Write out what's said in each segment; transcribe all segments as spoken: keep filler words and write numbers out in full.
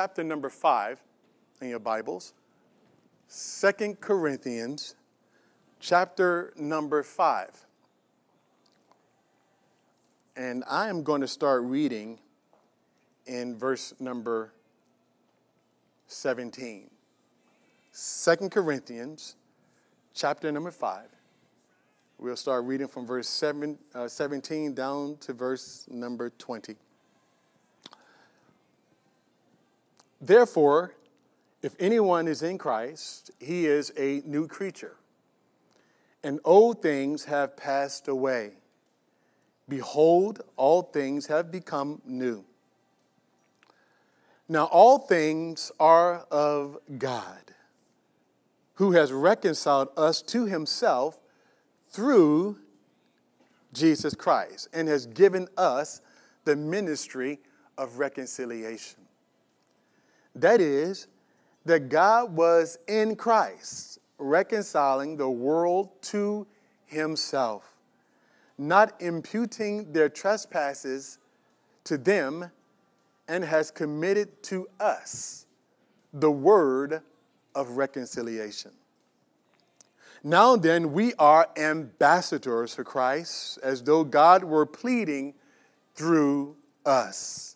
chapter number five in your Bibles. Second Corinthians chapter number five. And I am going to start reading in verse number seventeen. Second Corinthians chapter number five. We'll start reading from verse seven, uh, seventeen down to verse number twenty. Therefore, if anyone is in Christ, he is a new creature, and old things have passed away. Behold, all things have become new. Now all things are of God, who has reconciled us to himself through Jesus Christ, and has given us the ministry of reconciliation. That is, that God was in Christ, reconciling the world to himself, not imputing their trespasses to them, and has committed to us the word of reconciliation. Now then, we are ambassadors for Christ, as though God were pleading through us.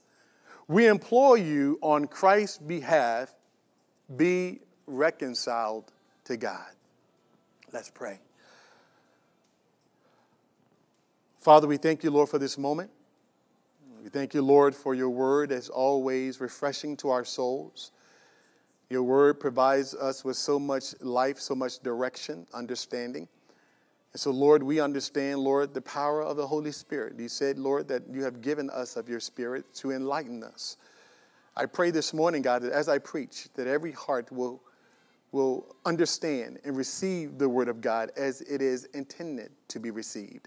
We implore you on Christ's behalf, be reconciled to God. Let's pray. Father, we thank you, Lord, for this moment. We thank you, Lord, for your word, as always refreshing to our souls. Your word provides us with so much life, so much direction, understanding. And so, Lord, we understand, Lord, the power of the Holy Spirit. You said, Lord, that you have given us of your Spirit to enlighten us. I pray this morning, God, that as I preach, that every heart will, will understand and receive the word of God as it is intended to be received.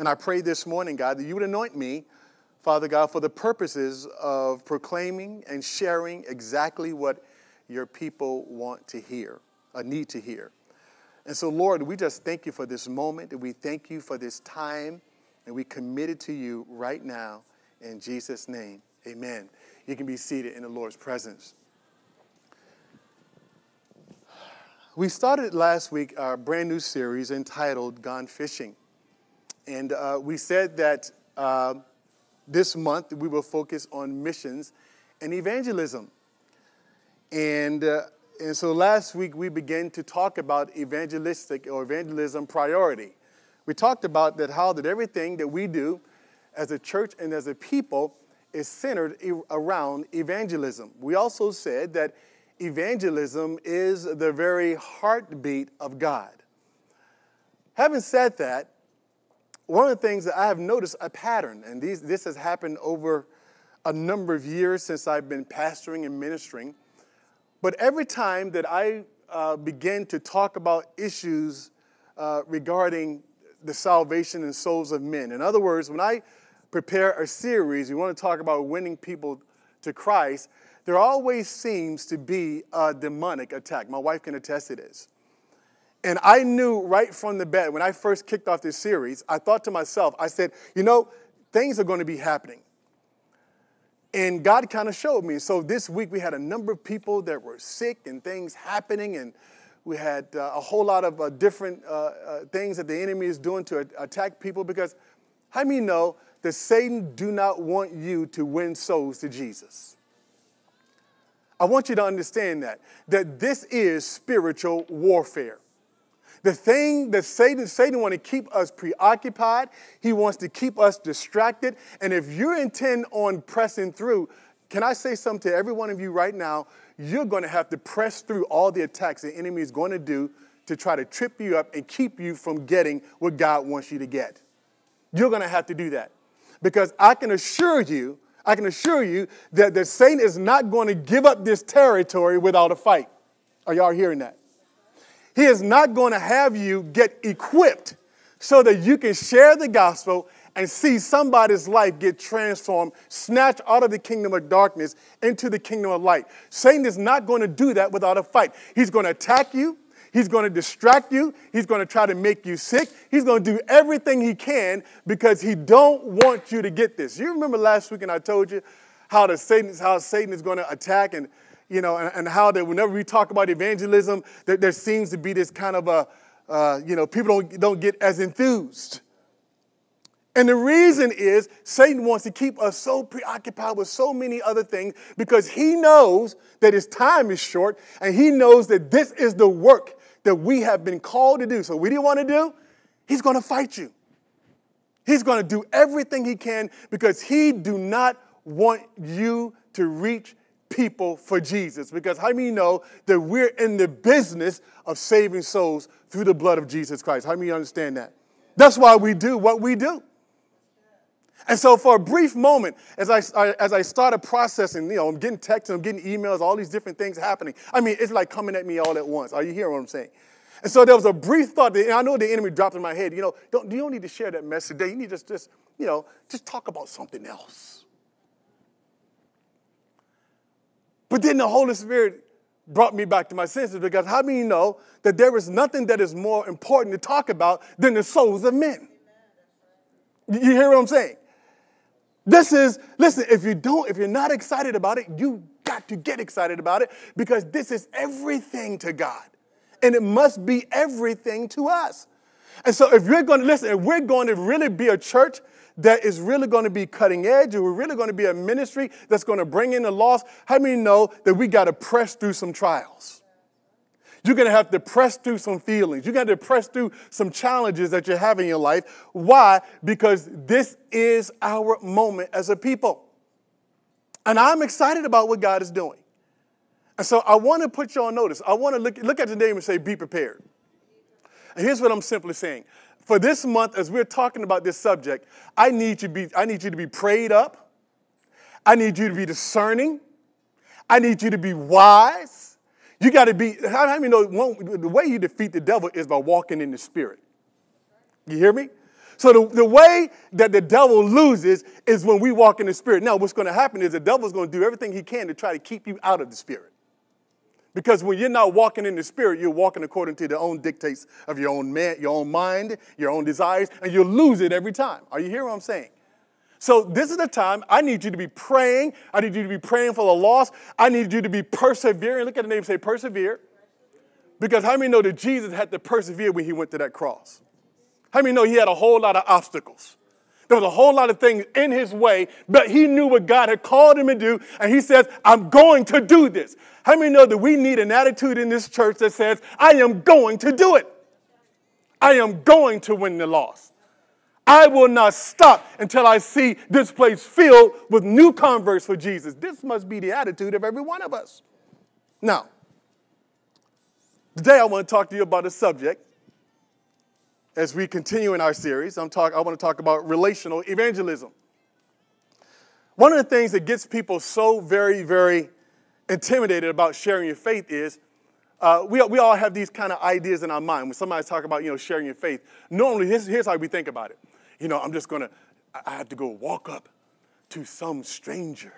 And I pray this morning, God, that you would anoint me, Father God, for the purposes of proclaiming and sharing exactly what your people want to hear, or need to hear. And so, Lord, we just thank you for this moment. We thank you for this time. And we commit it to you right now in Jesus' name. Amen. You can be seated in the Lord's presence. We started last week our brand new series entitled Gone Fishing. And uh, we said that uh, this month we will focus on missions and evangelism. And, uh, and so last week we began to talk about evangelistic or evangelism priority. We talked about that how that everything that we do as a church and as a people is centered around evangelism. We also said that evangelism is the very heartbeat of God. Having said that, one of the things that I have noticed a pattern, and these, this has happened over a number of years since I've been pastoring and ministering, but every time that I uh, begin to talk about issues uh, regarding the salvation and souls of men, in other words, when I prepare a series, you want to talk about winning people to Christ, there always seems to be a demonic attack. My wife can attest to this. And I knew right from the bat, when I first kicked off this series, I thought to myself, I said, you know, things are going to be happening. And God kind of showed me. So this week we had a number of people that were sick and things happening, and we had uh, a whole lot of uh, different uh, uh, things that the enemy is doing to attack people, because how many know that Satan do not want you to win souls to Jesus? I want you to understand that, that this is spiritual warfare. The thing that Satan, Satan wants to keep us preoccupied, he wants to keep us distracted, and if you intend on pressing through, can I say something to every one of you right now? You're going to have to press through all the attacks the enemy is going to do to try to trip you up and keep you from getting what God wants you to get. You're going to have to do that. Because I can assure you, I can assure you that, that Satan is not going to give up this territory without a fight. Are y'all hearing that? He is not going to have you get equipped so that you can share the gospel and see somebody's life get transformed, snatched out of the kingdom of darkness into the kingdom of light. Satan is not going to do that without a fight. He's going to attack you. He's going to distract you. He's going to try to make you sick. He's going to do everything he can because he don't want you to get this. You remember last week and I told you, how the Satan how Satan is going to attack, and you know, and, and how that whenever we talk about evangelism, there, there seems to be this kind of a uh, you know, people don't don't get as enthused. And the reason is Satan wants to keep us so preoccupied with so many other things because he knows that his time is short, and he knows that this is the work that we have been called to do. So we didn't want to do, he's going to fight you. He's going to do everything he can because he do not want you to reach people for Jesus. Because how many know that we're in the business of saving souls through the blood of Jesus Christ? How many understand that? That's why we do what we do. And so for a brief moment, as I, I, as I started processing, you know, I'm getting texts, I'm getting emails, all these different things happening. I mean, it's like coming at me all at once. Are you hearing what I'm saying? And so there was a brief thought that, and I know the enemy dropped in my head, you know, don't, you don't need to share that message today. You need to just, just, you know, just talk about something else. But then the Holy Spirit brought me back to my senses, because how many know that there is nothing that is more important to talk about than the souls of men? You hear what I'm saying? This is, listen, if you don't, if you're not excited about it, you got to get excited about it, because this is everything to God, and it must be everything to us. And so if you're going to, listen, if we're going to really be a church that is really going to be cutting edge, and we're really going to be a ministry that's going to bring in the lost, how many know that we got to press through some trials? You're going to have to press through some feelings. You're going to have to press through some challenges that you have in your life. Why? Because this is our moment as a people. And I'm excited about what God is doing. And so I want to put you on notice. I want to look, look at your name and say, be prepared. And here's what I'm simply saying. For this month, as we're talking about this subject, I need you to be, I need you to be prayed up. I need you to be discerning. I need you to be wise. You got to be, how many know one, the way you defeat the devil is by walking in the Spirit? You hear me? So the, the way that the devil loses is when we walk in the Spirit. Now, what's going to happen is the devil's going to do everything he can to try to keep you out of the Spirit. Because when you're not walking in the Spirit, you're walking according to the own dictates of your own man, your own mind, your own desires, and you'll lose it every time. Are you hearing what I'm saying? So this is the time I need you to be praying. I need you to be praying for the lost. I need you to be persevering. Look at the name and say persevere. Because how many know that Jesus had to persevere when he went to that cross? How many know he had a whole lot of obstacles? There was a whole lot of things in his way, but he knew what God had called him to do, and he says, I'm going to do this. How many know that we need an attitude in this church that says, I am going to do it. I am going to win the lost. I will not stop until I see this place filled with new converts for Jesus. This must be the attitude of every one of us. Now, today I want to talk to you about a subject. As we continue in our series, I'm talk, I want to talk about relational evangelism. One of the things that gets people so very, very intimidated about sharing your faith is Uh, we, we all have these kind of ideas in our mind. When somebody's talking about, you know, sharing your faith, normally here's, here's how we think about it. You know, I'm just going to, I have to go walk up to some stranger,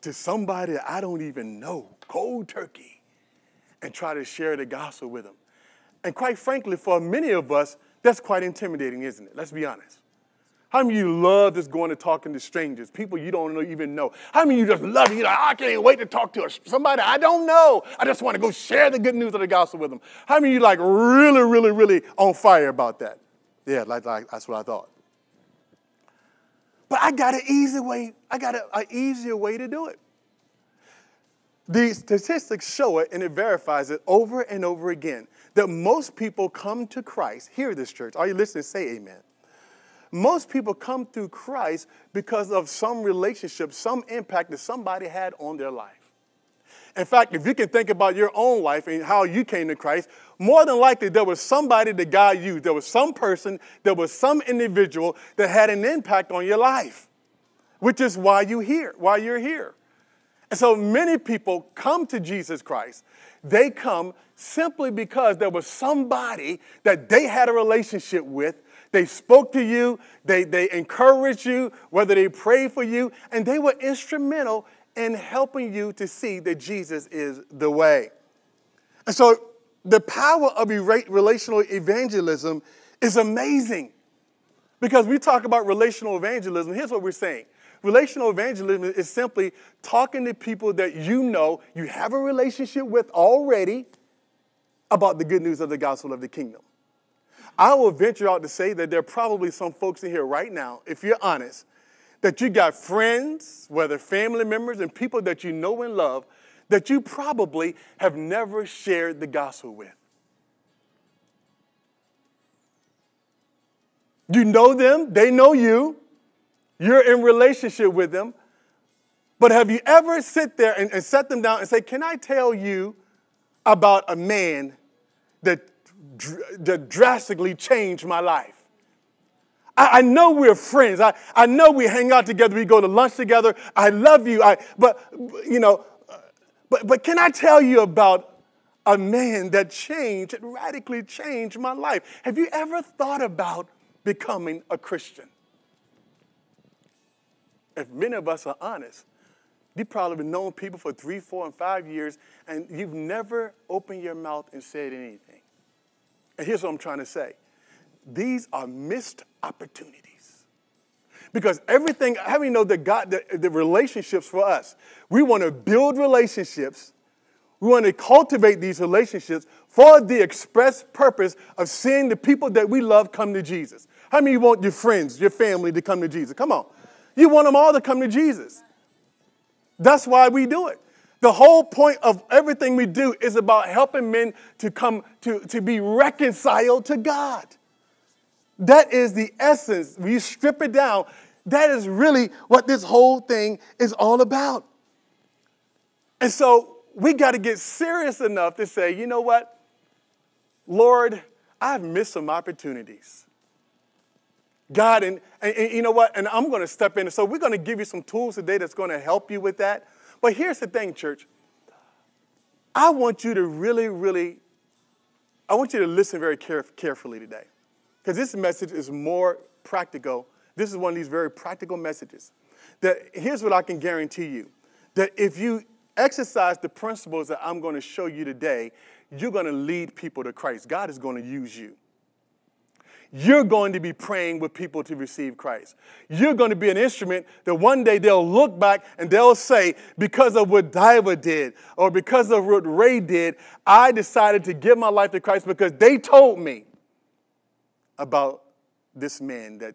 to somebody that I don't even know, cold turkey, and try to share the gospel with them. And quite frankly, for many of us, that's quite intimidating, isn't it? Let's be honest. How many of you love just going and talking to strangers, people you don't even know? How many of you just love it? You're like, I can't wait to talk to somebody I don't know. I just want to go share the good news of the gospel with them. How many of you like really, really, really on fire about that? Yeah, like, like that's what I thought. But I got an easy way. I got an easier way to do it. The statistics show it, and it verifies it over and over again, that most people come to Christ. Hear this, church. Are you listening? Say amen. Most people come through Christ because of some relationship, some impact that somebody had on their life. In fact, if you can think about your own life and how you came to Christ, more than likely there was somebody that God used. There was some person, there was some individual that had an impact on your life, which is why you're here, why you're here. And so many people come to Jesus Christ. They come simply because there was somebody that they had a relationship with. They spoke to you, they, they encouraged you, whether they prayed for you, and they were instrumental in helping you to see that Jesus is the way. And so the power of relational evangelism is amazing, because we talk about relational evangelism. Here's what we're saying. Relational evangelism is simply talking to people that you know you have a relationship with already about the good news of the gospel of the kingdom. I will venture out to say that there are probably some folks in here right now, if you're honest, that you got friends, whether family members and people that you know and love, that you probably have never shared the gospel with. You know them, they know you, you're in relationship with them, but have you ever sit there and, and set them down and say, can I tell you about a man that, that drastically changed my life? I, I know we're friends. I, I know we hang out together. We go to lunch together. I love you. I, but, you know, but, but can I tell you about a man that changed, that radically changed my life? Have you ever thought about becoming a Christian? If many of us are honest, you've probably known people for three, four, and five years, and you've never opened your mouth and said anything. And here's what I'm trying to say. These are missed opportunities. Because everything, how many know that God, the, the relationships for us, we want to build relationships. We want to cultivate these relationships for the express purpose of seeing the people that we love come to Jesus. How many want your friends, your family to come to Jesus? Come on. You want them all to come to Jesus. That's why we do it. The whole point of everything we do is about helping men to come to, to be reconciled to God. That is the essence. When you strip it down, that is really what this whole thing is all about. And so we got to get serious enough to say, you know what? Lord, I've missed some opportunities. God, and, and, and you know what? And I'm going to step in. And so we're going to give you some tools today that's going to help you with that. But here's the thing, church. I want you to really, really, I want you to listen very care, carefully today. Because this message is more practical. This is one of these very practical messages. That here's what I can guarantee you. That if you exercise the principles that I'm going to show you today, you're going to lead people to Christ. God is going to use you. You're going to be praying with people to receive Christ. You're going to be an instrument that one day they'll look back and they'll say, because of what Diva did or because of what Ray did, I decided to give my life to Christ because they told me about this man that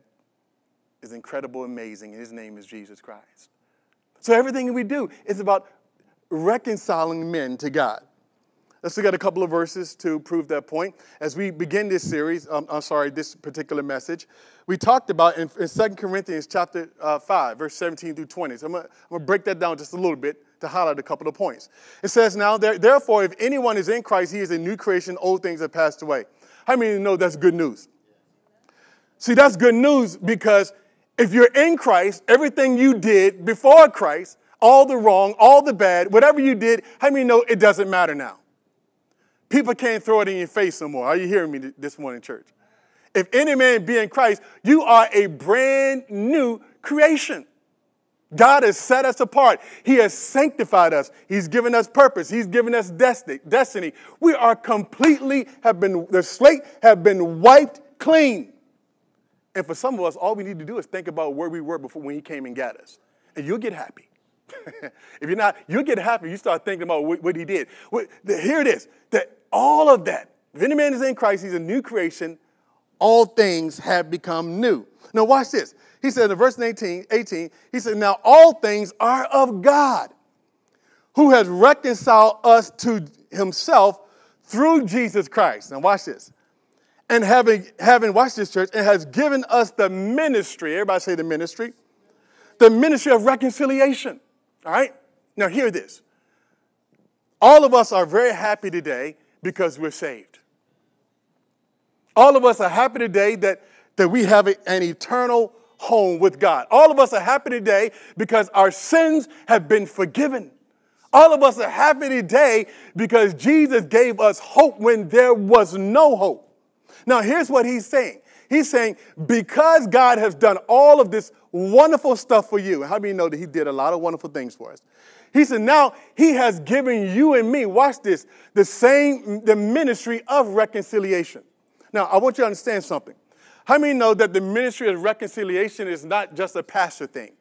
is incredible, amazing, and his name is Jesus Christ. So everything we do is about reconciling men to God. Let's look at a couple of verses to prove that point. As we begin this series, um, I'm sorry, this particular message, we talked about in, in Second Corinthians chapter uh, five, verse seventeen through twenty. So I'm going to break that down just a little bit to highlight a couple of points. It says, now, there, therefore, if anyone is in Christ, he is a new creation. Old things have passed away. How many of you know that's good news? See, that's good news because if you're in Christ, everything you did before Christ, all the wrong, all the bad, whatever you did, how many of you know it doesn't matter now? People can't throw it in your face no more. Are you hearing me this morning, church? If any man be in Christ, you are a brand new creation. God has set us apart. He has sanctified us. He's given us purpose. He's given us destiny. We are completely, have been, the slate have been wiped clean. And for some of us, all we need to do is think about where we were before when he came and got us. And you'll get happy. If you're not, you'll get happy. You start thinking about what, what he did. What, the, here it is. That all of that, if any man is in Christ, he's a new creation. All things have become new. Now watch this. He said in verse eighteen, eighteen, he said, now all things are of God, who has reconciled us to himself through Jesus Christ. Now watch this. And having, having watched this, church, and has given us the ministry. Everybody say the ministry. The ministry of reconciliation. All right? Now hear this. All of us are very happy today because we're saved. All of us are happy today that, that we have a, an eternal home with God. All of us are happy today because our sins have been forgiven. All of us are happy today because Jesus gave us hope when there was no hope. Now, here's what he's saying. He's saying, because God has done all of this wonderful stuff for you, and how many know that he did a lot of wonderful things for us? He said, now he has given you and me, watch this, the same, the ministry of reconciliation. Now, I want you to understand something. How many know that the ministry of reconciliation is not just a pastor thing?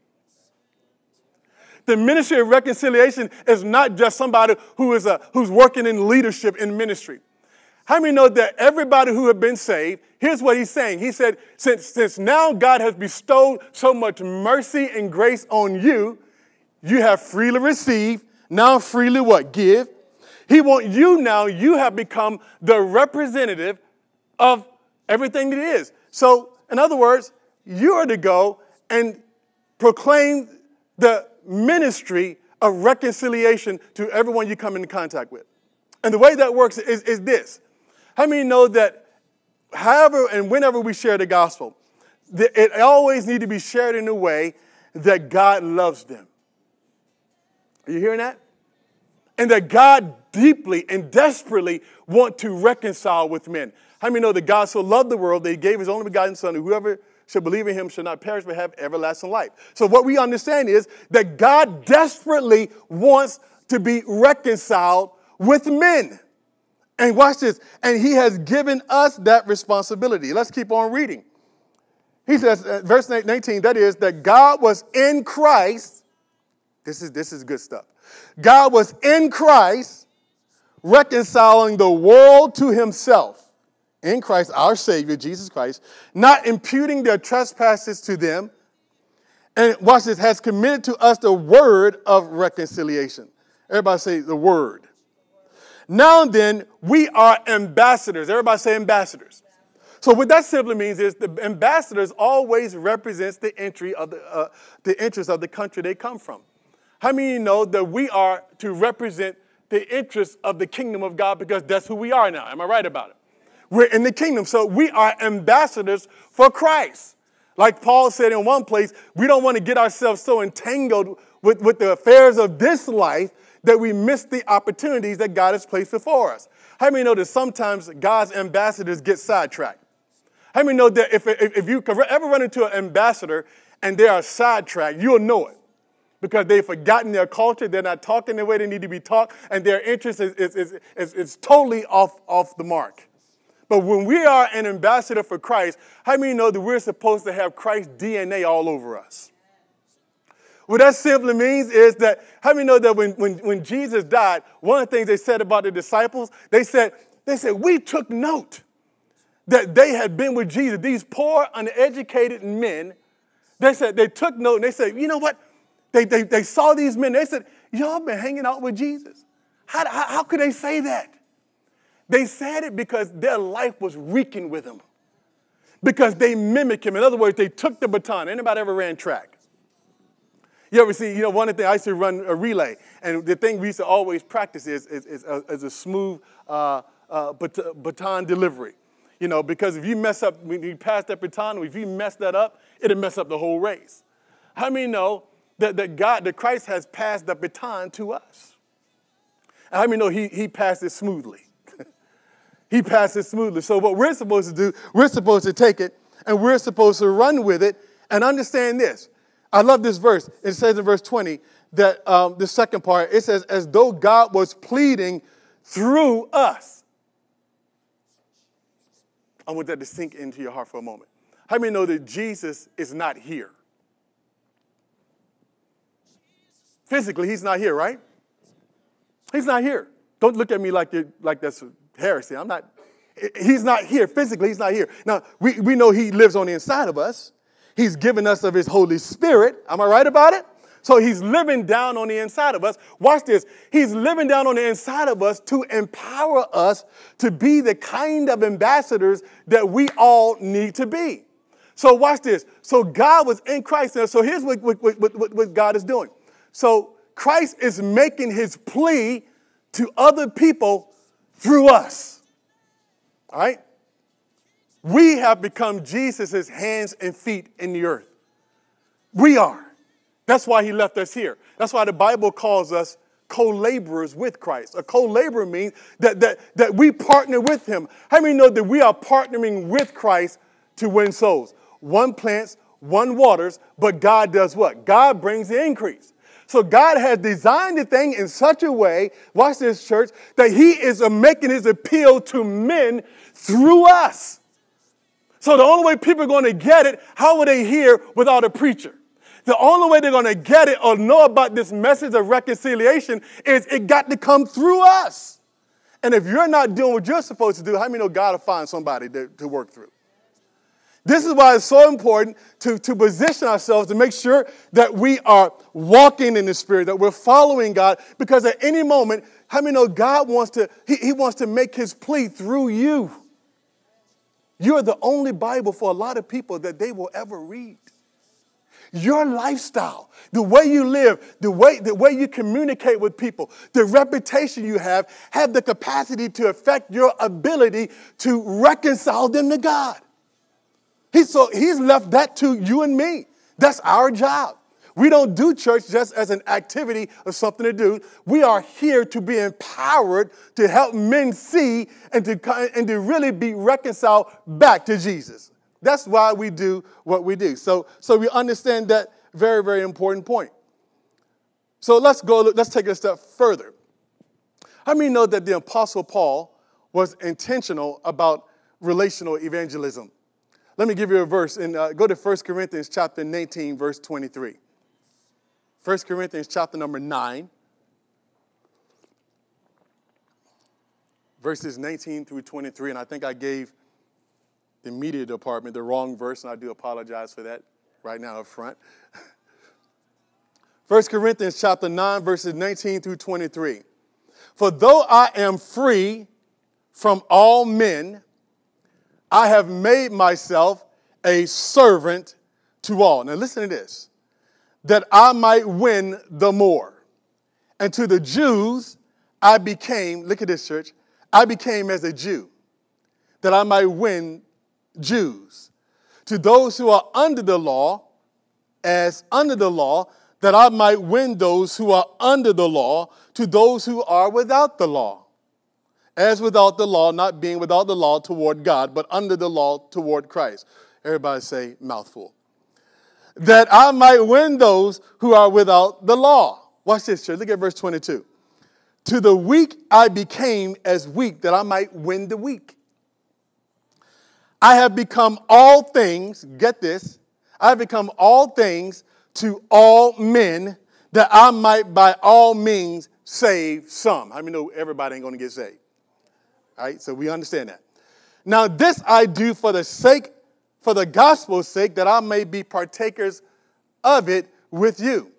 The ministry of reconciliation is not just somebody who is a, who's working in leadership in ministry. How many know that everybody who have been saved, here's what he's saying. He said, since, since now God has bestowed so much mercy and grace on you, you have freely received, now freely what? Give. He wants you now, you have become the representative of everything that is. So, in other words, you are to go and proclaim the ministry of reconciliation to everyone you come into contact with. And the way that works is, is this. How many know that however and whenever we share the gospel, it always needs to be shared in a way that God loves them? Are you hearing that? And that God deeply and desperately want to reconcile with men. How many know that God so loved the world that he gave his only begotten son, and whoever should believe in him should not perish but have everlasting life. So what we understand is that God desperately wants to be reconciled with men. And watch this. And he has given us that responsibility. Let's keep on reading. He says, uh, verse nineteen, that is, that God was in Christ. This is, this is good stuff. God was in Christ reconciling the world to himself. In Christ, our Savior, Jesus Christ, not imputing their trespasses to them. And watch this, has committed to us the word of reconciliation. Everybody say the word. Now then, we are ambassadors. Everybody say ambassadors. So what that simply means is the ambassadors always represents the entry of the, uh, the interests of the country they come from. How many of you know that we are to represent the interests of the kingdom of God because that's who we are now? Am I right about it? We're in the kingdom, so we are ambassadors for Christ. Like Paul said in one place, we don't want to get ourselves so entangled with, with the affairs of this life that we miss the opportunities that God has placed before us. How many know that sometimes God's ambassadors get sidetracked? How many know that if, if, if you ever run into an ambassador and they are sidetracked, you'll know it because they've forgotten their culture, they're not talking the way they need to be taught, and their interest is, is, is, is, is totally off, off the mark. But when we are an ambassador for Christ, how many know that we're supposed to have Christ's D N A all over us? What that simply means is that, how many know that when, when, when Jesus died, one of the things they said about the disciples, they said, they said, we took note that they had been with Jesus. These poor, uneducated men, they said, they took note and they said, you know what? They, they, they saw these men. They said, y'all been hanging out with Jesus. How, how, how could they say that? They said it because their life was reeking with him, because they mimicked him. In other words, they took the baton. Anybody ever ran track? You ever see, you know, one of the things, I used to run a relay, and the thing we used to always practice is, is, is, a, is a smooth uh, uh, baton delivery. You know, because if you mess up, when you pass that baton, if you mess that up, it'll mess up the whole race. How many know that, that God, that Christ has passed the baton to us? And how many know he, he passed it smoothly? He passes smoothly. So what we're supposed to do, we're supposed to take it and we're supposed to run with it and understand this. I love this verse. It says in verse twenty that um, the second part, it says, as though God was pleading through us. I want that to sink into your heart for a moment. How many know that Jesus is not here? Physically, he's not here, right? He's not here. Don't look at me like, you're, like that's heresy. I'm not, he's not here. Physically, he's not here. Now, we, we know he lives on the inside of us. He's given us of his Holy Spirit. Am I right about it? So he's living down on the inside of us. Watch this. He's living down on the inside of us to empower us to be the kind of ambassadors that we all need to be. So watch this. So God was in Christ. So here's what, what, what, what God is doing. So Christ is making his plea to other people through us, all right? We have become Jesus' hands and feet in the earth. We are. That's why he left us here. That's why the Bible calls us co-laborers with Christ. A co-laborer means that, that, that we partner with him. How many know that we are partnering with Christ to win souls? One plants, one waters, but God does what? God brings the increase. So God has designed the thing in such a way, watch this church, that he is making his appeal to men through us. So the only way people are going to get it, how will they hear without a preacher? The only way they're going to get it or know about this message of reconciliation is it got to come through us. And if you're not doing what you're supposed to do, how many know God will find somebody to, to work through? This is why it's so important to, to position ourselves to make sure that we are walking in the Spirit, that we're following God, because at any moment, how many know God wants to, he, he wants to make his plea through you. You're the only Bible for a lot of people that they will ever read. Your lifestyle, the way you live, the way, the way you communicate with people, the reputation you have, have the capacity to affect your ability to reconcile them to God. He, so he's left that to you and me. That's our job. We don't do church just as an activity or something to do. We are here to be empowered to help men see and to, and to really be reconciled back to Jesus. That's why we do what we do. So, so we understand that very, very important point. So let's go, let's take it a step further. How many know that the Apostle Paul was intentional about relational evangelism? Let me give you a verse, and uh, go to First Corinthians chapter nineteen, verse twenty-three. First Corinthians chapter number nine, verses nineteen through twenty-three, and I think I gave the media department the wrong verse, and I do apologize for that right now up front. First Corinthians chapter nine, verses nineteen through twenty-three. For though I am free from all men, I have made myself a servant to all. Now listen to this. That I might win the more. And to the Jews, I became, look at this church, I became as a Jew, that I might win Jews. To those who are under the law, as under the law, that I might win those who are under the law, to those who are without the law. As without the law, not being without the law toward God, but under the law toward Christ. Everybody say mouthful. That I might win those who are without the law. Watch this, church. Look at verse twenty-two. To the weak I became as weak, that I might win the weak. I have become all things, get this, I have become all things to all men, that I might by all means save some. How many know everybody ain't going to get saved? All right, so we understand that. Now this I do for the sake, for the gospel's sake, that I may be partakers of it with you.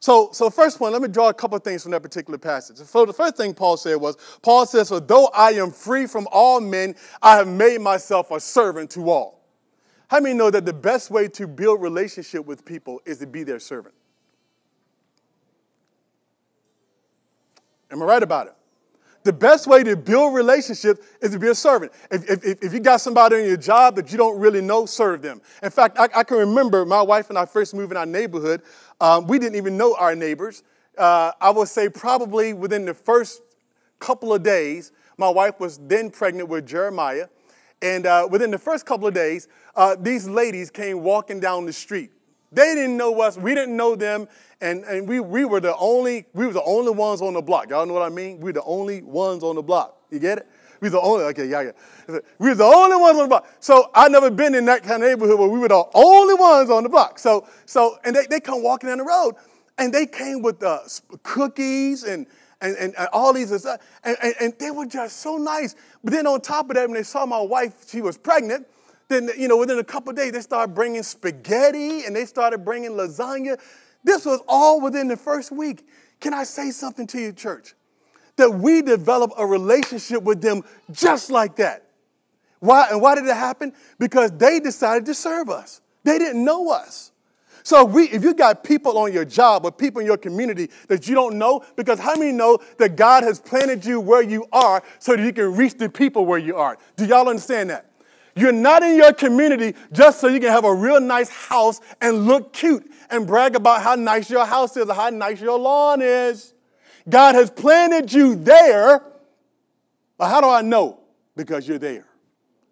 So, so first one, let me draw a couple of things from that particular passage. So the first thing Paul said was, Paul says, for though I am free from all men, I have made myself a servant to all. How many know that the best way to build relationship with people is to be their servant? Am I right about it? The best way to build relationships is to be a servant. If, if, if you got somebody on your job that you don't really know, serve them. In fact, I, I can remember my wife and I first moved in our neighborhood. Um, we didn't even know our neighbors. Uh, I would say probably within the first couple of days, my wife was then pregnant with Jeremiah. And uh, within the first couple of days, uh, these ladies came walking down the street. They didn't know us. We didn't know them. And, and we, we were the only, we were the only ones on the block. Y'all know what I mean? We were the only ones on the block. You get it? We were the only, okay, y'all get it. We were the only ones on the block. So I've never been in that kind of neighborhood where we were the only ones on the block. So, so and they, they come walking down the road, and they came with uh, cookies and, and, and, and all these, and, and, and they were just so nice. But then on top of that, when they saw my wife, she was pregnant, then, you know, within a couple of days, they started bringing spaghetti and they started bringing lasagna. This was all within the first week. Can I say something to you, church? That we develop a relationship with them just like that. Why? And why did it happen? Because they decided to serve us. They didn't know us. So we, if you got people on your job or people in your community that you don't know, because how many know that God has planted you where you are so that you can reach the people where you are? Do y'all understand that? You're not in your community just so you can have a real nice house and look cute and brag about how nice your house is or how nice your lawn is. God has planted you there, but how do I know? Because you're there.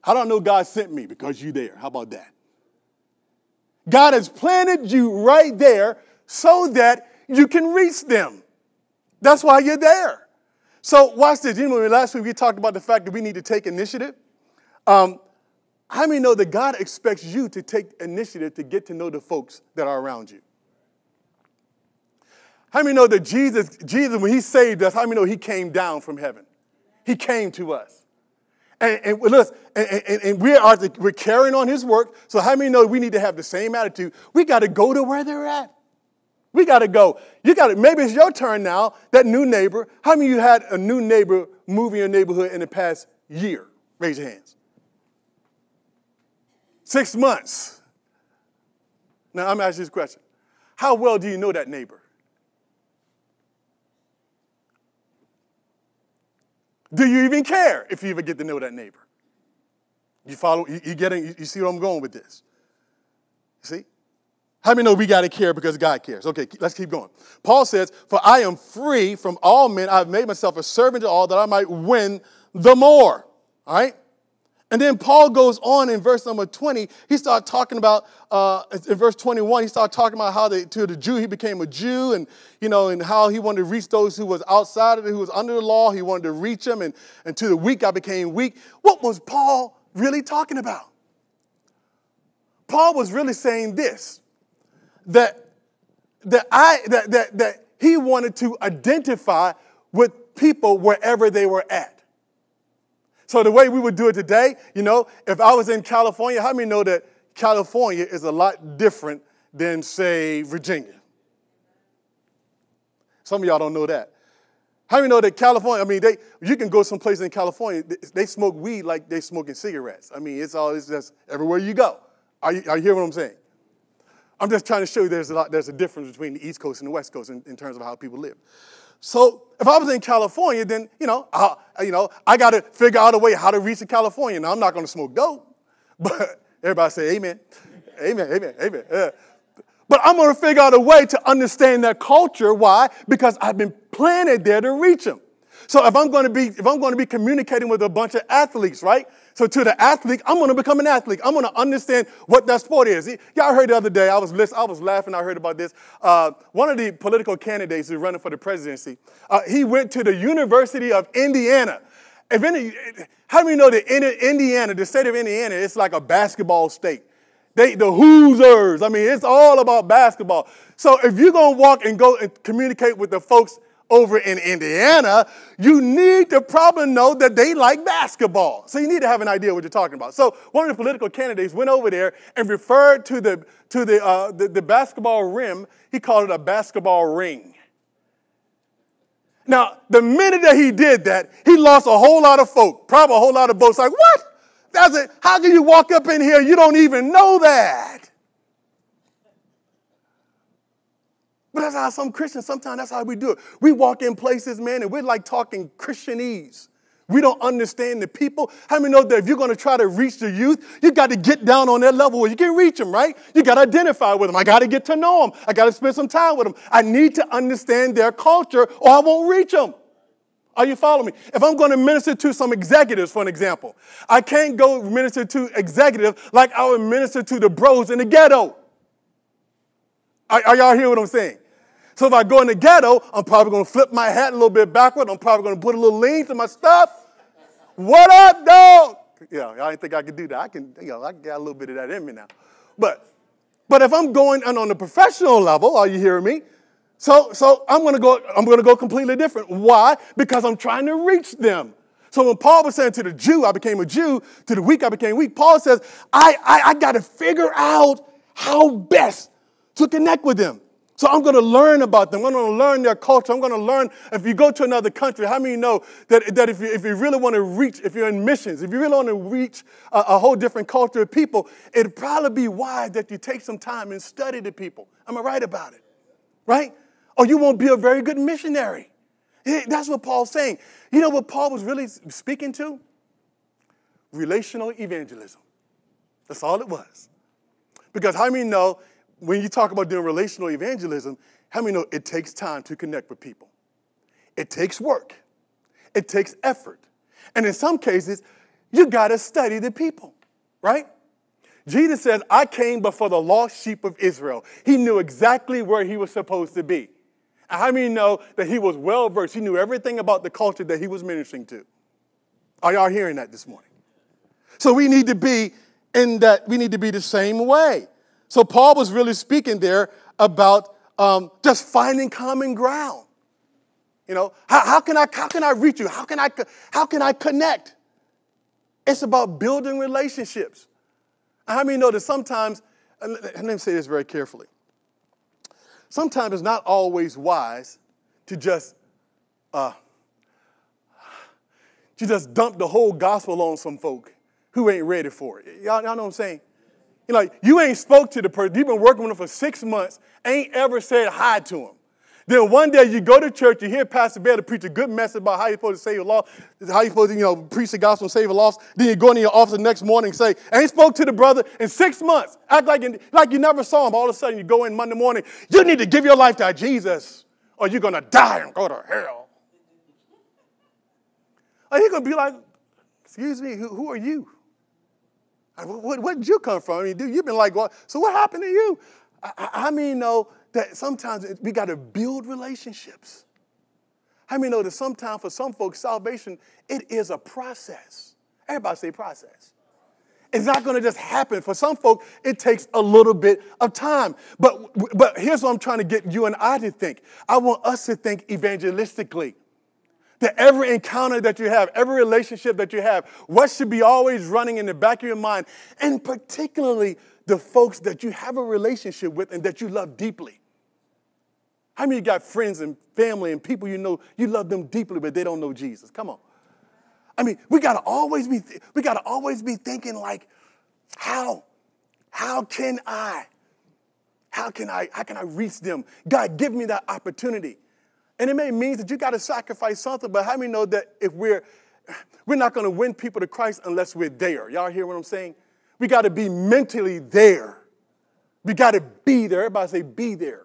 How do I know God sent me? Because you're there. How about that? God has planted you right there so that you can reach them. That's why you're there. So watch this. You know, last week we talked about the fact that we need to take initiative. Um, How many know that God expects you to take initiative to get to know the folks that are around you? How many know that Jesus, Jesus, when he saved us, how many know he came down from heaven? He came to us. And, and, listen, and, and, and we are we're carrying on his work. So how many know we need to have the same attitude? We got to go to where they're at. We got to go. You got to. Maybe it's your turn now, that new neighbor. How many of you had a new neighbor move in your neighborhood in the past year? Raise your hands. Six months. Now, I'm asking this question. How well do you know that neighbor? Do you even care if you even get to know that neighbor? You follow, you, you getting, you see where I'm going with this? See? How many know we got to care because God cares? Okay, let's keep going. Paul says, for I am free from all men. I've made myself a servant to all that I might win the more. All right? And then Paul goes on in verse number twenty. He started talking about, uh, in verse twenty-one, he started talking about how they, to the Jew, he became a Jew, and, you know, and how he wanted to reach those who was outside of it, who was under the law. He wanted to reach them, and, and to the weak I became weak. What was Paul really talking about? Paul was really saying this, that, that, I, that, that, that he wanted to identify with people wherever they were at. So the way we would do it today, you know, if I was in California, how many know that California is a lot different than, say, Virginia? Some of y'all don't know that. How many know that California, I mean, they, you can go someplace in California, they smoke weed like they're smoking cigarettes. I mean, it's all, it's just everywhere you go. Are you, are you hearing what I'm saying? I'm just trying to show you there's a lot, there's a difference between the East Coast and the West Coast in, in terms of how people live. So if I was in California, then, you know, I, you know, I got to figure out a way how to reach a California. Now, I'm not going to smoke dope, but everybody say amen, amen, amen, amen. Yeah. But I'm going to figure out a way to understand their culture. Why? Because I've been planted there to reach them. So if I'm going to be, if I'm going to be communicating with a bunch of athletes, right? So to the athlete, I'm going to become an athlete. I'm going to understand what that sport is. Y'all heard the other day, I was listening, I was laughing, I heard about this. Uh, one of the political candidates who's running for the presidency, uh, he went to the University of Indiana. If any, how do you know that in Indiana, the state of Indiana, it's like a basketball state? They, the Hoosiers, I mean, it's all about basketball. So if you're going to walk and go and communicate with the folks over in Indiana, you need to probably know that they like basketball. So you need to have an idea what you're talking about. So one of the political candidates went over there and referred to the, to the, uh, the, the basketball rim. He called it a basketball ring. Now, the minute that he did that, he lost a whole lot of folk, probably a whole lot of votes. Like, what? That's it. How can you walk up in here? You don't even know that. But that's how some Christians, sometimes that's how we do it. We walk in places, man, and we're like talking Christianese. We don't understand the people. How many know that if you're going to try to reach the youth, you got to get down on that level where you can reach them, right? You got to identify with them. I got to get to know them. I got to spend some time with them. I need to understand their culture or I won't reach them. Are you following me? If I'm going to minister to some executives, for an example, I can't go minister to executives like I would minister to the bros in the ghetto. Are, are y'all hearing what I'm saying? So if I go in the ghetto, I'm probably going to flip my hat a little bit backward. I'm probably going to put a little lean to my stuff. What up, dog? Yeah, I didn't think I could do that. I can, you know, I got a little bit of that in me now. But, but if I'm going and on the professional level, are you hearing me? So, so I'm going to go. I'm going to go completely different. Why? Because I'm trying to reach them. So when Paul was saying to the Jew, I became a Jew. To the weak, I became weak. Paul says, I, I, I got to figure out how best to connect with them. So I'm going to learn about them. I'm going to learn their culture. I'm going to learn, if you go to another country, how many know that, that if, you, if you really want to reach, if you're in missions, if you really want to reach a, a whole different culture of people, it'd probably be wise that you take some time and study the people. Am I right about it? Right? Or you won't be a very good missionary. That's what Paul's saying. You know what Paul was really speaking to? Relational evangelism. That's all it was. Because how many know, when you talk about doing relational evangelism, how many know it takes time to connect with people? It takes work. It takes effort. And in some cases, you got to study the people, right? Jesus says, I came but for the lost sheep of Israel. He knew exactly where he was supposed to be. And how many know that he was well-versed? He knew everything about the culture that he was ministering to. Are y'all hearing that this morning? So we need to be and that we need to be the same way. So Paul was really speaking there about um, just finding common ground. You know, how, how can I how can I reach you? How can I how can I connect? It's about building relationships. How many know that sometimes, and let me say this very carefully, sometimes it's not always wise to just uh, to just dump the whole gospel on some folk who ain't ready for it. Y'all know what I'm saying? You know, you ain't spoke to the person. You've been working with them for six months, ain't ever said hi to them. Then one day you go to church, you hear Pastor Bailey preach a good message about how you're supposed to save your lost, how you're supposed to, you know, preach the gospel and save your lost. Then you go into your office the next morning and say, I ain't spoke to the brother in six months. Act like, like you never saw him. All of a sudden you go in Monday morning, you need to give your life to Jesus or you're going to die and go to hell. Or he's going to be like, excuse me, who, who are you? Where, where did you come from? I mean, dude, you've been like, well, so what happened to you? I, I mean, no. That sometimes we got to build relationships. How many know that sometimes for some folks, salvation, it is a process. Everybody say process. It's not going to just happen. For some folks, it takes a little bit of time. But, but here's what I'm trying to get you and I to think. I want us to think evangelistically. That every encounter that you have, every relationship that you have, what should be always running in the back of your mind, and particularly the folks that you have a relationship with and that you love deeply. How many of you got friends and family and people you know, you love them deeply, but they don't know Jesus? Come on. I mean, we gotta always be we gotta always be thinking like, how, how can I, how can I, how can I reach them? God, give me that opportunity. And it may mean that you gotta sacrifice something, but how many know that if we're we're not gonna win people to Christ unless we're there? Y'all hear what I'm saying? We gotta be mentally there. We gotta be there. Everybody say be there.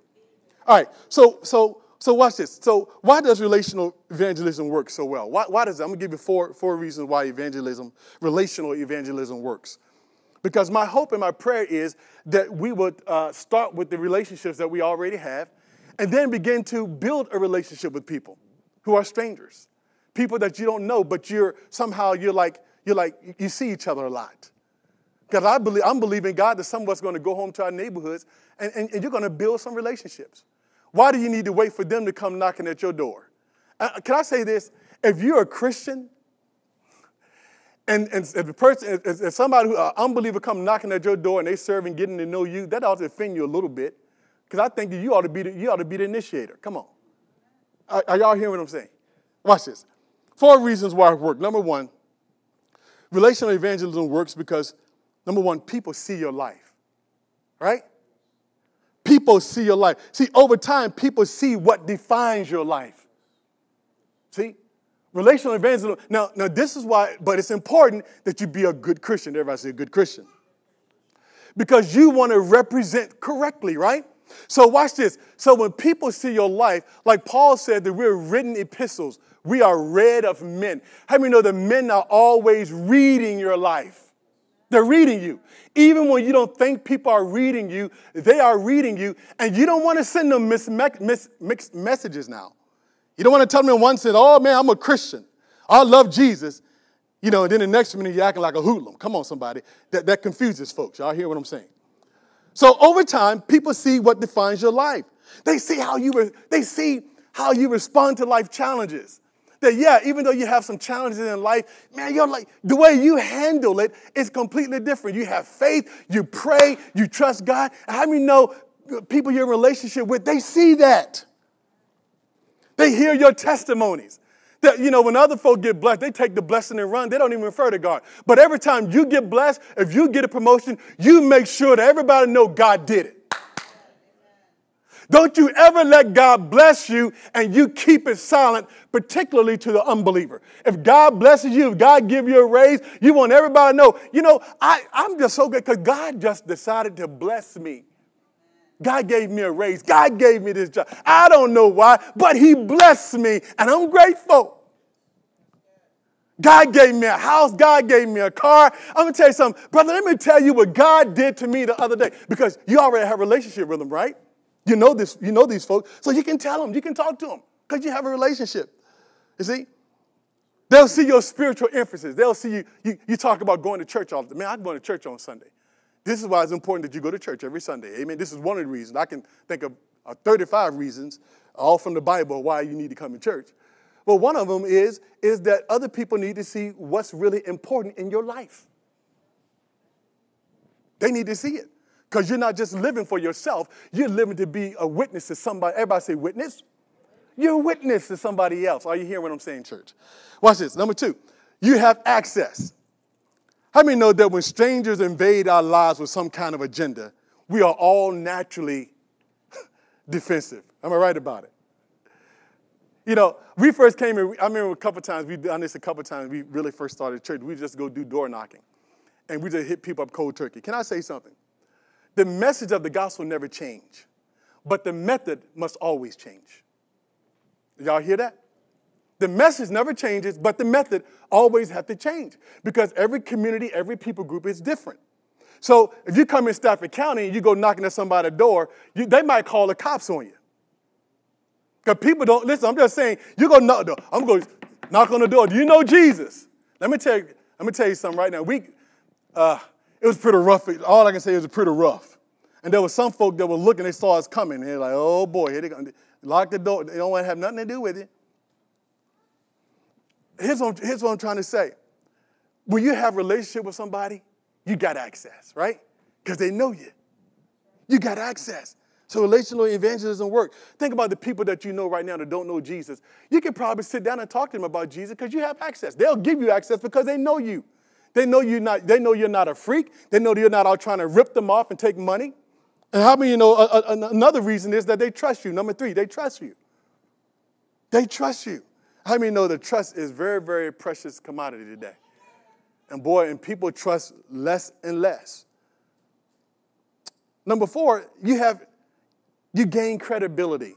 All right, so so so watch this. So why does relational evangelism work so well? Why, why does it? I'm gonna give you four four reasons why evangelism, relational evangelism works. Because my hope and my prayer is that we would uh, start with the relationships that we already have, and then begin to build a relationship with people who are strangers, people that you don't know, but you're somehow you're like you're like you see each other a lot. Because I believe I'm believing God that some of us are gonna go home to our neighborhoods, and, and, and you're gonna build some relationships. Why do you need to wait for them to come knocking at your door? Uh, can I say this? If you're a Christian and, and if, the person, if, if somebody, an uh, unbeliever come knocking at your door and they serving, getting to know you, that ought to offend you a little bit because I think you ought to be the, you ought to be the initiator. Come on. Are, are y'all hearing what I'm saying? Watch this. Four reasons why it worked. Number one, relational evangelism works because, number one, people see your life, right? People see your life. See, over time, people see what defines your life. See? Relational evangelism. Now, now this is why, but it's important that you be a good Christian. Everybody say a good Christian. Because you want to represent correctly, right? So watch this. So when people see your life, like Paul said that we're written epistles. We are read of men. How many know that men are always reading your life? They're reading you. Even when you don't think people are reading you, they are reading you, and you don't want to send them mis- mis- mixed messages now. You don't want to tell them in one sense, oh, man, I'm a Christian. I love Jesus. You know, and then the next minute you're acting like a hoodlum. Come on, somebody. That, that confuses folks. Y'all hear what I'm saying? So over time, people see what defines your life. They see how you, re- they see how you respond to life challenges. That, yeah, even though you have some challenges in life, man, you're like, the way you handle it is completely different. You have faith, you pray, you trust God. How many know people you're in relationship with, they see that. They hear your testimonies. That, you know, when other folk get blessed, they take the blessing and run. They don't even refer to God. But every time you get blessed, if you get a promotion, you make sure that everybody know God did it. Don't you ever let God bless you and you keep it silent, particularly to the unbeliever. If God blesses you, if God gives you a raise, you want everybody to know, you know, I, I'm just so good because God just decided to bless me. God gave me a raise. God gave me this job. I don't know why, but he blessed me and I'm grateful. God gave me a house. God gave me a car. I'm going to tell you something. Brother, let me tell you what God did to me the other day because you already have a relationship with him, right? You know this, you know these folks, so you can tell them, you can talk to them because you have a relationship. You see? They'll see your spiritual emphasis. They'll see you, you, you talk about going to church all the time. Man, I'm going to church on Sunday. This is why it's important that you go to church every Sunday. Amen. This is one of the reasons. I can think of uh, thirty-five reasons, all from the Bible, why you need to come to church. But one of them is, is that other people need to see what's really important in your life. They need to see it. Because you're not just living for yourself. You're living to be a witness to somebody. Everybody say witness. You're a witness to somebody else. Are you hearing what I'm saying, church? Watch this. Number two, you have access. How many know that when strangers invade our lives with some kind of agenda, we are all naturally defensive? Am I right about it? You know, we first came in, I remember a couple times, we've done this a couple times, we really first started church, we just go do door knocking. And we just hit people up cold turkey. Can I say something? The message of the gospel never changes, but the method must always change. Y'all hear that? The message never changes, but the method always has to change because every community, every people group is different. So if you come in Stafford County and you go knocking at somebody's door, you, they might call the cops on you. Because people don't, listen, I'm just saying, you go knock, I'm going to knock on the door. Do you know Jesus? Let me tell you, let me tell you something right now. We, uh, it was pretty rough. All I can say is it was pretty rough. And there were some folk that were looking, they saw us coming. They're like, oh boy, here they go. Lock the door. They don't want to have nothing to do with it. Here's what, here's what I'm trying to say. When you have a relationship with somebody, you got access, right? Because they know you. You got access. So relational evangelism works. Think about the people that you know right now that don't know Jesus. You can probably sit down and talk to them about Jesus because you have access. They'll give you access because they know you. They know you're not, they know you're not a freak. They know you're not out trying to rip them off and take money. And how many, you know, a, a, another reason is that they trust you. Number three, they trust you. They trust you. How many know that trust is very, very precious commodity today? And boy, and people trust less and less. Number four, you have, you gain credibility.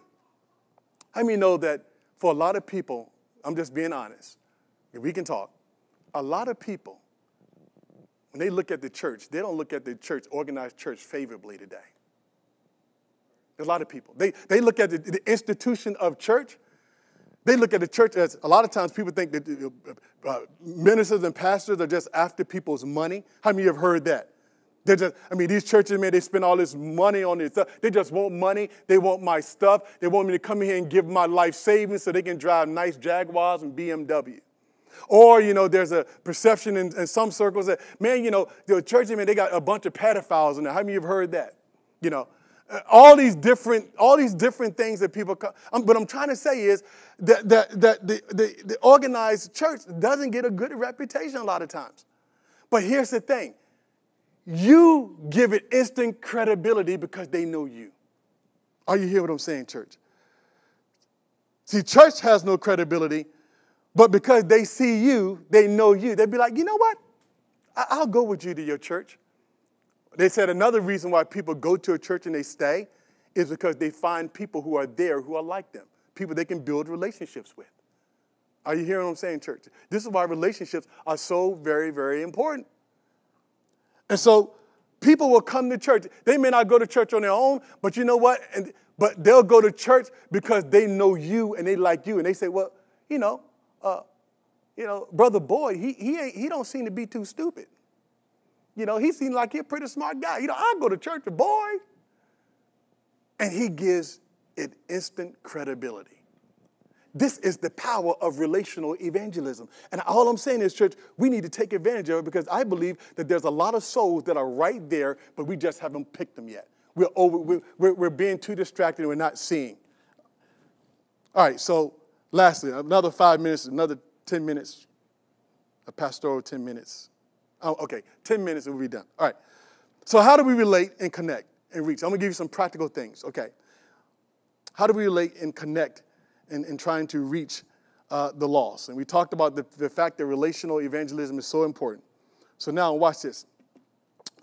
How many know that for a lot of people, I'm just being honest, if we can talk, a lot of people, when they look at the church, they don't look at the church, organized church, favorably today. A lot of people. They, they look at the, the institution of church. They look at the church as a lot of times people think that uh, ministers and pastors are just after people's money. How many of you have heard that? They're just, I mean, these churches, man, they spend all this money on this stuff. They just want money. They want my stuff. They want me to come here and give my life savings so they can drive nice Jaguars and B M W. Or, you know, there's a perception in, in some circles that, man, you know, the church, man, they got a bunch of pedophiles in there. How many of you have heard that? You know, all these different, all these different things that people come. Um, what I'm trying to say is that, that, that the, the, the organized church doesn't get a good reputation a lot of times. But here's the thing. You give it instant credibility because they know you. Are you hearing what I'm saying, church? See, church has no credibility. But because they see you, they know you. They'd be like, you know what? I'll go with you to your church. They said another reason why people go to a church and they stay is because they find people who are there who are like them, people they can build relationships with. Are you hearing what I'm saying, church? This is why relationships are so very, very important. And so people will come to church. They may not go to church on their own, but you know what? And, but they'll go to church because they know you and they like you. And they say, well, you know, Uh, you know, Brother Boyd, he he ain't, he don't seem to be too stupid. You know, he seems like he's a pretty smart guy. You know, I'll go to church with Boyd. And he gives it instant credibility. This is the power of relational evangelism. And all I'm saying is, church, we need to take advantage of it because I believe that there's a lot of souls that are right there, but we just haven't picked them yet. We're over, we're, we're, we're being too distracted and we're not seeing. All right, so lastly, another five minutes, another ten minutes, a pastoral ten minutes. Oh, okay, ten minutes and we'll be done. All right. So how do we relate and connect and reach? I'm going to give you some practical things, okay. How do we relate and connect in, in trying to reach uh, the lost? And we talked about the, the fact that relational evangelism is so important. So now watch this.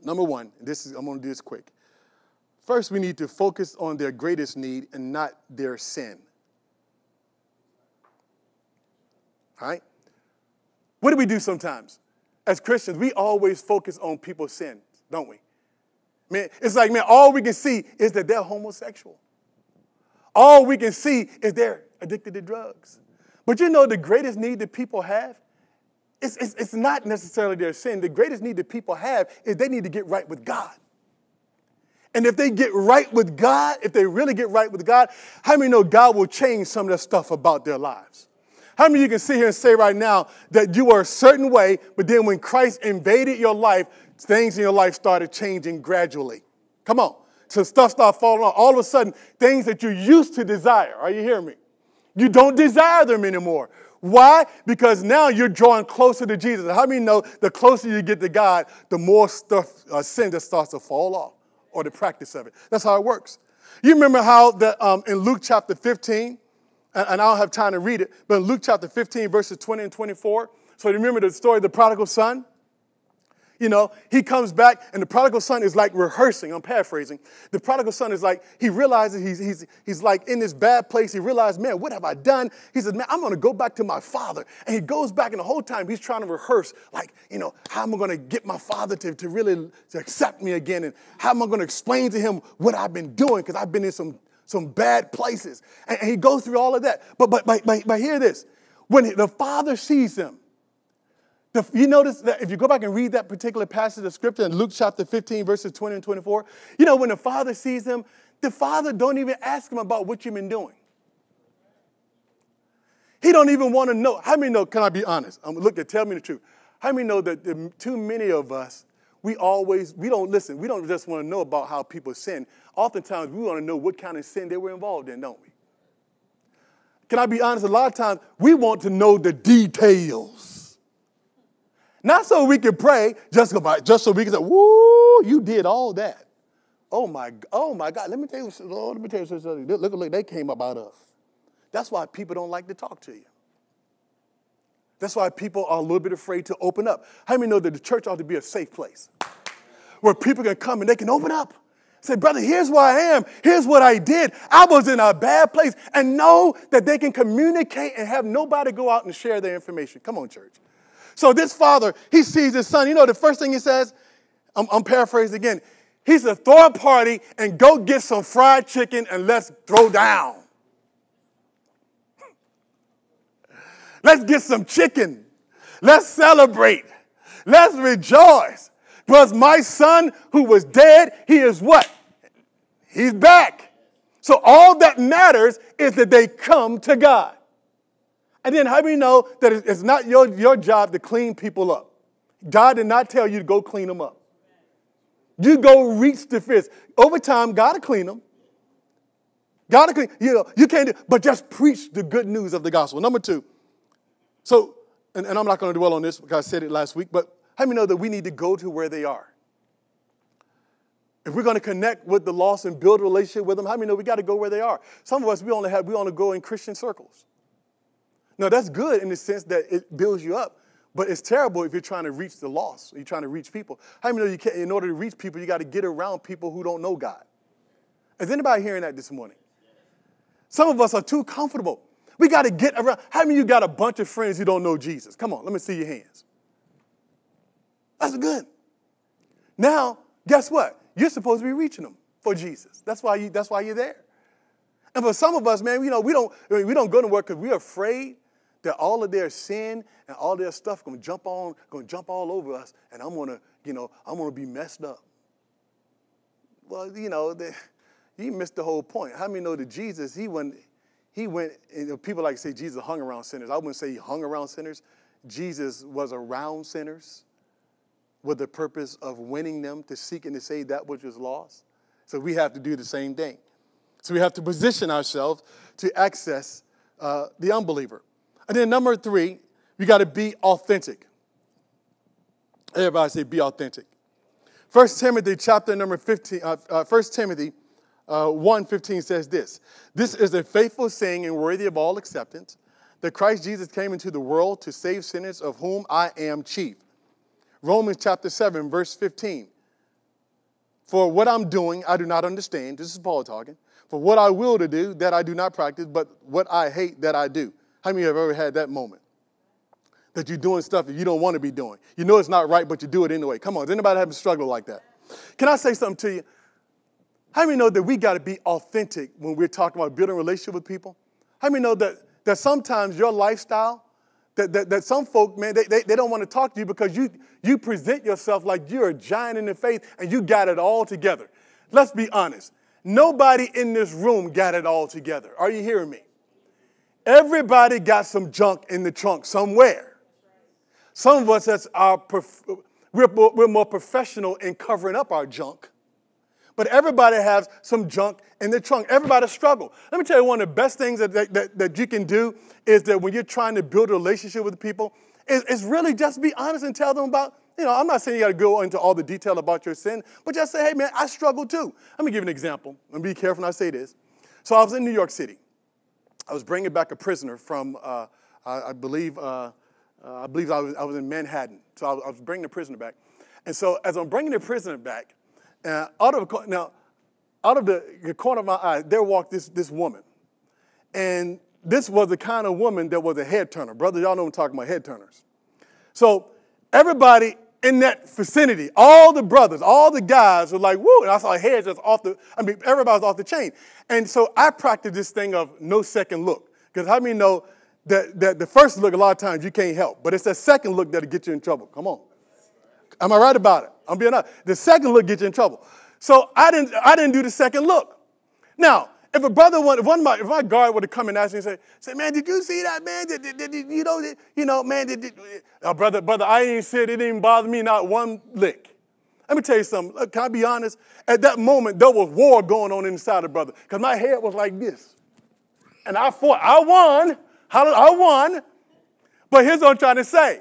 Number one, this is, I'm going to do this quick. First, we need to focus on their greatest need and not their sin. All right? What do we do sometimes? As Christians, we always focus on people's sins, don't we? Man, it's like, man, all we can see is that they're homosexual. All we can see is they're addicted to drugs. But you know, the greatest need that people have, it's, it's, it's not necessarily their sin. The greatest need that people have is they need to get right with God. And if they get right with God, if they really get right with God, how many know God will change some of that stuff about their lives? How many of you can sit here and say right now that you were a certain way, but then when Christ invaded your life, things in your life started changing gradually? Come on. So stuff started falling off. All of a sudden, things that you used to desire, are you hearing me? You don't desire them anymore. Why? Because now you're drawing closer to Jesus. How many know the closer you get to God, the more stuff, uh, sin that starts to fall off, or the practice of it? That's how it works. You remember how the, um, in Luke chapter fifteen, and, and I don't have time to read it, but in Luke chapter fifteen, verses twenty and twenty-four, so you remember the story of the prodigal son? You know, he comes back, and the prodigal son is like rehearsing. I'm paraphrasing. The prodigal son is like, he realizes he's, he's, he's like in this bad place. He realized, man, what have I done? He says, man, I'm going to go back to my father. And he goes back, and the whole time he's trying to rehearse, like, you know, how am I going to get my father to, to really to accept me again? And how am I going to explain to him what I've been doing? Because I've been in some, some bad places. And, and he goes through all of that. But, but, but, but, but hear this. When the father sees him, The, you notice that if you go back and read that particular passage of scripture in Luke chapter fifteen, verses twenty and twenty-four, you know, when the father sees him, the father don't even ask him about what you've been doing. He don't even want to know. How many know, can I be honest? Um, look, tell me the truth. How many know that the, too many of us, we always, we don't listen. We don't just want to know about how people sin. Oftentimes, we want to know what kind of sin they were involved in, don't we? Can I be honest? A lot of times, we want to know the details. Not so we can pray, just about, just so we can say, woo, you did all that. Oh, my, oh my God. Let me tell you something. Oh, let me tell you something. Look, look, they came about us. That's why people don't like to talk to you. That's why people are a little bit afraid to open up. How many know that the church ought to be a safe place where people can come and they can open up? Say, brother, here's where I am. Here's what I did. I was in a bad place. And know that they can communicate and have nobody go out and share their information. Come on, church. So this father, he sees his son. You know, the first thing he says, I'm, I'm paraphrasing again. He said, throw a party and go get some fried chicken and let's throw down. Let's get some chicken. Let's celebrate. Let's rejoice. Because my son who was dead, he is what? He's back. So all that matters is that they come to God. And then how do you know that it's not your, your job to clean people up? God did not tell you to go clean them up. You go reach the fish. Over time, God will clean them. God will clean. You know, you can't do, but just preach the good news of the gospel. Number two. So, and, and I'm not going to dwell on this because I said it last week, but how do you know that we need to go to where they are? If we're going to connect with the lost and build a relationship with them, how do you know we got to go where they are? Some of us, we only have, we only go in Christian circles. Now, that's good in the sense that it builds you up, but it's terrible if you're trying to reach the lost. You're trying to reach people. How many know you can't, in order to reach people, you got to get around people who don't know God? Is anybody hearing that this morning? Some of us are too comfortable. We got to get around. How many of you got a bunch of friends who don't know Jesus? Come on, let me see your hands. That's good. Now, guess what? You're supposed to be reaching them for Jesus. That's why, you, that's why you're there. And for some of us, man, you know, we don't, I mean, we don't go to work because we're afraid that all of their sin and all their stuff gonna jump on, gonna jump all over us, and I'm gonna, you know, I'm gonna be messed up. Well, you know, the, you missed the whole point. How many know that Jesus, he went, he went, you know, people like to say Jesus hung around sinners. I wouldn't say he hung around sinners. Jesus was around sinners with the purpose of winning them to seek and to save that which was lost. So we have to do the same thing. So we have to position ourselves to access uh, the unbeliever. And then number three, you got to be authentic. Everybody say be authentic. First Timothy chapter number fifteen, uh, uh, First Timothy uh, one fifteen says this. This is a faithful saying and worthy of all acceptance, that Christ Jesus came into the world to save sinners, of whom I am chief. Romans chapter seven, verse fifteen. For what I'm doing, I do not understand. This is Paul talking. For what I will to do, that I do not practice, but what I hate, that I do. How many of you have ever had that moment that you're doing stuff that you don't want to be doing? You know it's not right, but you do it anyway. Come on, does anybody have a struggle like that? Can I say something to you? How many know that we got to be authentic when we're talking about building a relationship with people? How many know that, that sometimes your lifestyle, that, that, that some folk, man, they, they, they don't want to talk to you because you, you present yourself like you're a giant in the faith and you got it all together. Let's be honest. Nobody in this room got it all together. Are you hearing me? Everybody got some junk in the trunk somewhere. Some of us, that's our we're, we're more professional in covering up our junk. But everybody has some junk in their trunk. Everybody struggles. Let me tell you, one of the best things that, that, that you can do is that when you're trying to build a relationship with people, is, is really just be honest and tell them about, you know, I'm not saying you got to go into all the detail about your sin, but just say, hey, man, I struggle too. Let me give you an example. And be careful when I say this. So I was in New York City. I was bringing back a prisoner from, uh, I, I believe, uh, uh, I believe I was, I was in Manhattan. So I was, I was bringing the prisoner back. And so as I'm bringing the prisoner back, Uh, out of a, now, out of the, the corner of my eye, there walked this, this woman. And this was the kind of woman that was a head turner. Brother, y'all know I'm talking about head turners. So everybody in that vicinity, all the brothers, all the guys were like, woo, and I saw heads just off the, I mean, everybody was off the chain. And so I practiced this thing of no second look. Because how many know that, that the first look, a lot of times you can't help. But it's that second look that'll get you in trouble. Come on. Am I right about it? I'm being honest. The second look gets you in trouble. So I didn't, I didn't do the second look. Now, if a brother, one, if, one of my, if my guard would have come and asked me and said, say, man, did you see that, man? Did, did, did, you, know, did, you know, man, did, did, oh, brother, brother, I ain't said it. It didn't bother me, not one lick. Let me tell you something. Look, can I be honest? At that moment, there was war going on inside the brother because my head was like this. And I fought. I won. I won. But here's what I'm trying to say.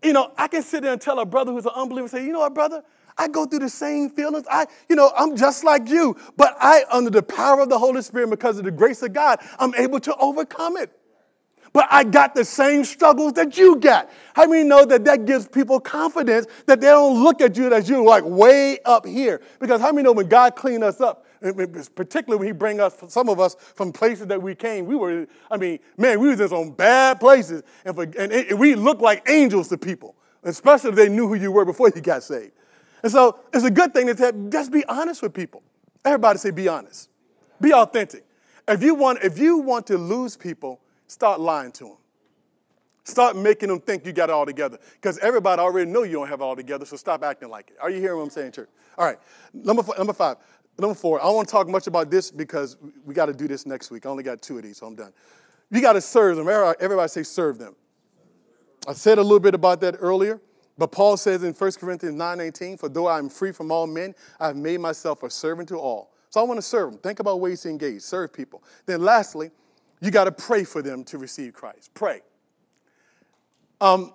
You know, I can sit there and tell a brother who's an unbeliever and say, you know what, brother, I go through the same feelings. I, you know, I'm just like you, but I, under the power of the Holy Spirit, because of the grace of God, I'm able to overcome it. But I got the same struggles that you got. How many know that that gives people confidence that they don't look at you as you're like way up here? Because how many know when God cleaned us up, particularly when he bring us, some of us, from places that we came, we were, I mean, man, we was just on bad places. And, for, and it, we looked like angels to people, especially if they knew who you were before you got saved. And so it's a good thing to tell, just be honest with people. Everybody say be honest. Be authentic. If you want, if you want to lose people, start lying to them. Start making them think you got it all together. Because everybody already know you don't have it all together, so stop acting like it. Are you hearing what I'm saying, church? All right, number four, number five. Number four, I don't want to talk much about this because we got to do this next week. I only got two of these, so I'm done. You got to serve them. Everybody say serve them. I said a little bit about that earlier, but Paul says in First Corinthians nine eighteen, for though I am free from all men, I have made myself a servant to all. So I want to serve them. Think about ways to engage. Serve people. Then lastly, you got to pray for them to receive Christ. Pray. Um,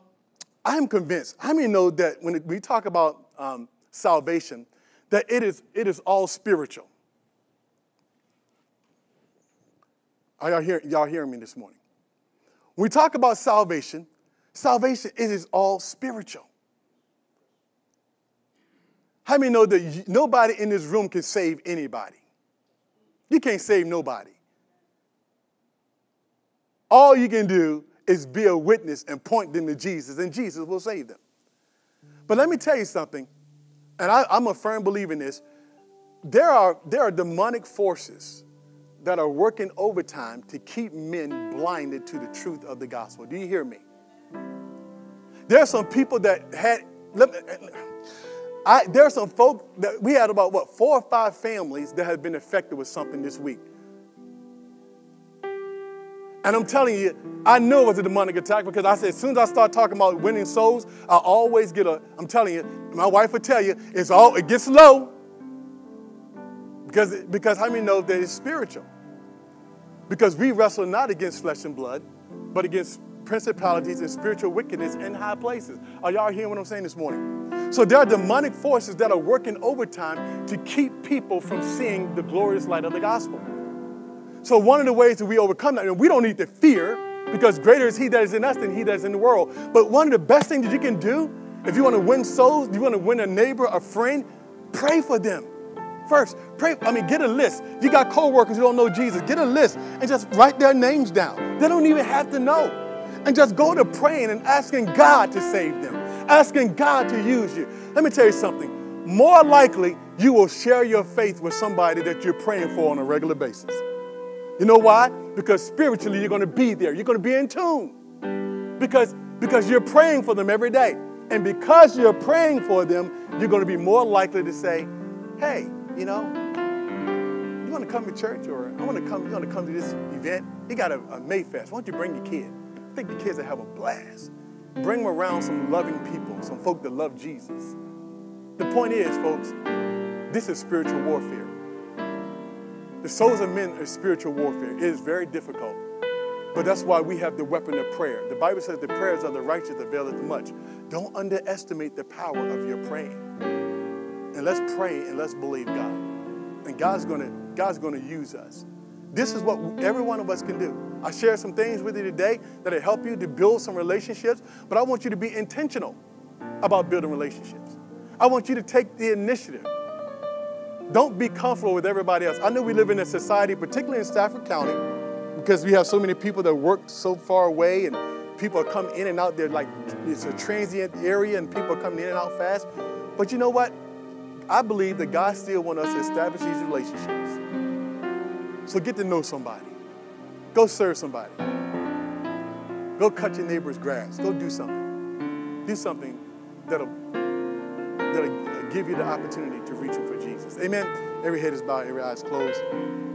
I am convinced. How many know that when we talk about um, salvation, that it is, it is all spiritual. Are y'all hear, y'all hearing me this morning? When we talk about salvation, salvation, it is all spiritual. How many know that nobody in this room can save anybody? You can't save nobody. All you can do is be a witness and point them to Jesus, and Jesus will save them. But let me tell you something. And I, I'm a firm believer in this. There are, there are demonic forces that are working overtime to keep men blinded to the truth of the gospel. Do you hear me? There are some people that had, let me, I, there are some folk that we had about, what, four or five families that have been affected with something this week. And I'm telling you, I know it was a demonic attack because I said, as soon as I start talking about winning souls, I always get a, I'm telling you, my wife will tell you, it's all, it gets low. Because, because how many know that it's spiritual? Because we wrestle not against flesh and blood, but against principalities and spiritual wickedness in high places. Are y'all hearing what I'm saying this morning? So there are demonic forces that are working overtime to keep people from seeing the glorious light of the gospel. So one of the ways that we overcome that, and we don't need to fear because greater is he that is in us than he that is in the world. But one of the best things that you can do, if you want to win souls, you want to win a neighbor, a friend, pray for them. First, pray. I mean, get a list. If you got coworkers who don't know Jesus, get a list and just write their names down. They don't even have to know. And just go to praying and asking God to save them, asking God to use you. Let me tell you something. More likely, you will share your faith with somebody that you're praying for on a regular basis. You know why? because spiritually you're going to be there. You're going to be in tune because, because you're praying for them every day. And because you're praying for them, you're going to be more likely to say, hey, you know, you want to come to church, or I want to come, you want to come to this event? You got a, a Mayfest. Why don't you bring your kid? I think the kids will have a blast. Bring them around some loving people, some folk that love Jesus. The point is, folks, this is spiritual warfare. The souls of men are spiritual warfare. It is very difficult. But that's why we have the weapon of prayer. The Bible says the prayers of the righteous availeth much. Don't underestimate the power of your praying. And let's pray and let's believe God. And God's gonna, God's gonna use us. This is what every one of us can do. I shared some things with you today that'll help you to build some relationships, but I want you to be intentional about building relationships. I want you to take the initiative. Don't be comfortable with everybody else. I know we live in a society, particularly in Stafford County, because we have so many people that work so far away, and people come in and out. They're like, it's a transient area and people are coming in and out fast. But you know what? I believe that God still wants us to establish these relationships. So get to know somebody. Go serve somebody. Go cut your neighbor's grass. Go do something. Do something that'll, that'll give you the opportunity to reach them for Jesus. Amen. Every head is bowed, every eye is closed.